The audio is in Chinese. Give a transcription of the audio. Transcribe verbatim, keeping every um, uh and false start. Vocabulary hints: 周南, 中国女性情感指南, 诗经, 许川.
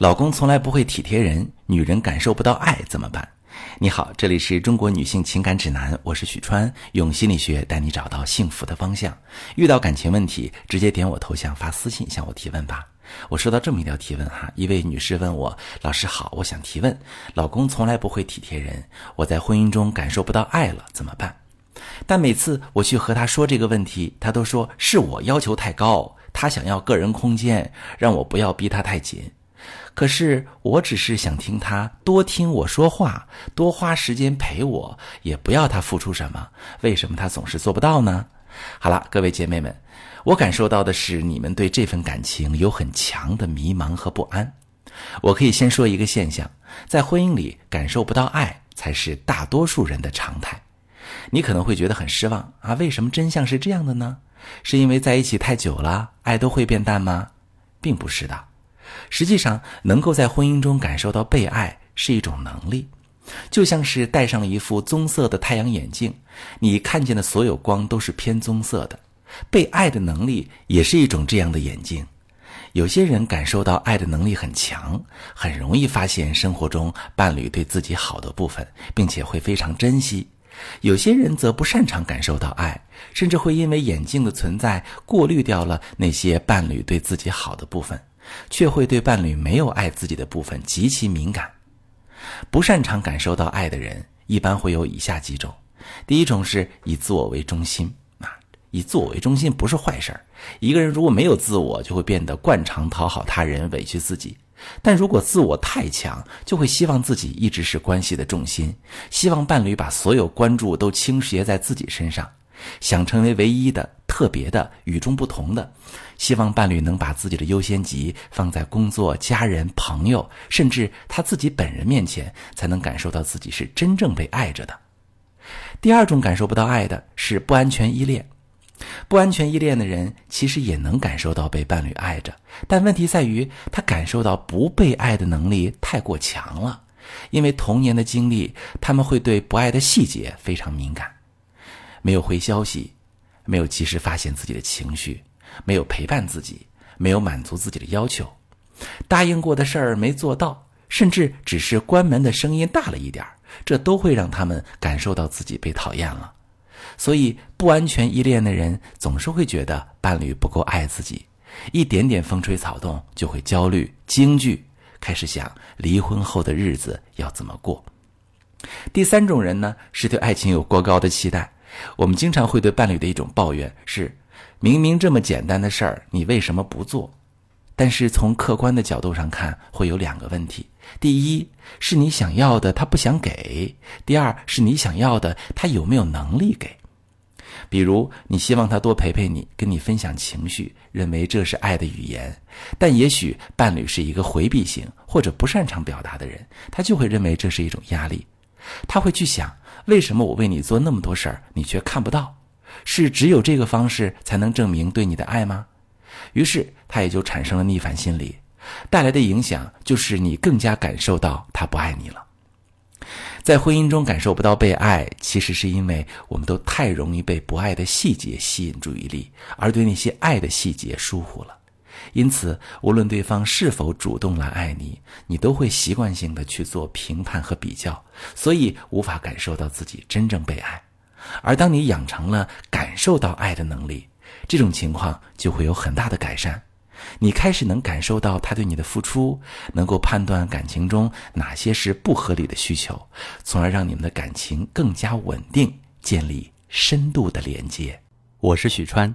老公从来不会体贴人，女人感受不到爱怎么办？你好，这里是中国女性情感指南，我是许川，用心理学带你找到幸福的方向。遇到感情问题，直接点我头像发私信向我提问吧。我收到这么一条提问哈，一位女士问我，老师好，我想提问，老公从来不会体贴人，我在婚姻中感受不到爱了，怎么办？但每次我去和他说这个问题，他都说是我要求太高，他想要个人空间，让我不要逼他太紧。可是我只是想听他多听我说话，多花时间陪我，也不要他付出什么，为什么他总是做不到呢？好了，各位姐妹们，我感受到的是你们对这份感情有很强的迷茫和不安。我可以先说一个现象，在婚姻里感受不到爱才是大多数人的常态。你可能会觉得很失望啊，为什么真相是这样的呢？是因为在一起太久了，爱都会变淡吗？并不是的。实际上，能够在婚姻中感受到被爱是一种能力，就像是戴上一副棕色的太阳眼镜，你看见的所有光都是偏棕色的。被爱的能力也是一种这样的眼镜。有些人感受到爱的能力很强，很容易发现生活中伴侣对自己好的部分，并且会非常珍惜。有些人则不擅长感受到爱，甚至会因为眼镜的存在过滤掉了那些伴侣对自己好的部分，却会对伴侣没有爱自己的部分极其敏感。不擅长感受到爱的人一般会有以下几种。第一种是以自我为中心啊，以自我为中心不是坏事儿。一个人如果没有自我，就会变得惯常讨好他人，委屈自己。但如果自我太强，就会希望自己一直是关系的重心，希望伴侣把所有关注都倾斜在自己身上，想成为唯一的、特别的、与众不同的，希望伴侣能把自己的优先级放在工作、家人、朋友，甚至他自己本人面前，才能感受到自己是真正被爱着的。第二种感受不到爱的是不安全依恋。不安全依恋的人其实也能感受到被伴侣爱着，但问题在于他感受到不被爱的能力太过强了，因为童年的经历，他们会对不爱的细节非常敏感。没有回消息，没有及时发现自己的情绪，没有陪伴自己，没有满足自己的要求，答应过的事儿没做到，甚至只是关门的声音大了一点，这都会让他们感受到自己被讨厌了。所以不安全依恋的人总是会觉得伴侣不够爱自己，一点点风吹草动就会焦虑惊惧，开始想离婚后的日子要怎么过。第三种人呢，是对爱情有过高的期待。我们经常会对伴侣的一种抱怨是，明明这么简单的事儿，你为什么不做？但是从客观的角度上看，会有两个问题。第一，是你想要的他不想给；第二，是你想要的他有没有能力给。比如你希望他多陪陪你，跟你分享情绪，认为这是爱的语言，但也许伴侣是一个回避型或者不擅长表达的人，他就会认为这是一种压力。他会去想，为什么我为你做那么多事儿，你却看不到？是只有这个方式才能证明对你的爱吗？于是他也就产生了逆反心理，带来的影响就是你更加感受到他不爱你了。在婚姻中感受不到被爱，其实是因为我们都太容易被不爱的细节吸引注意力，而对那些爱的细节疏忽了。因此无论对方是否主动来爱你，你都会习惯性的去做评判和比较，所以无法感受到自己真正被爱。而当你养成了感受到爱的能力，这种情况就会有很大的改善。你开始能感受到他对你的付出，能够判断感情中哪些是不合理的需求，从而让你们的感情更加稳定，建立深度的连接。我是许川，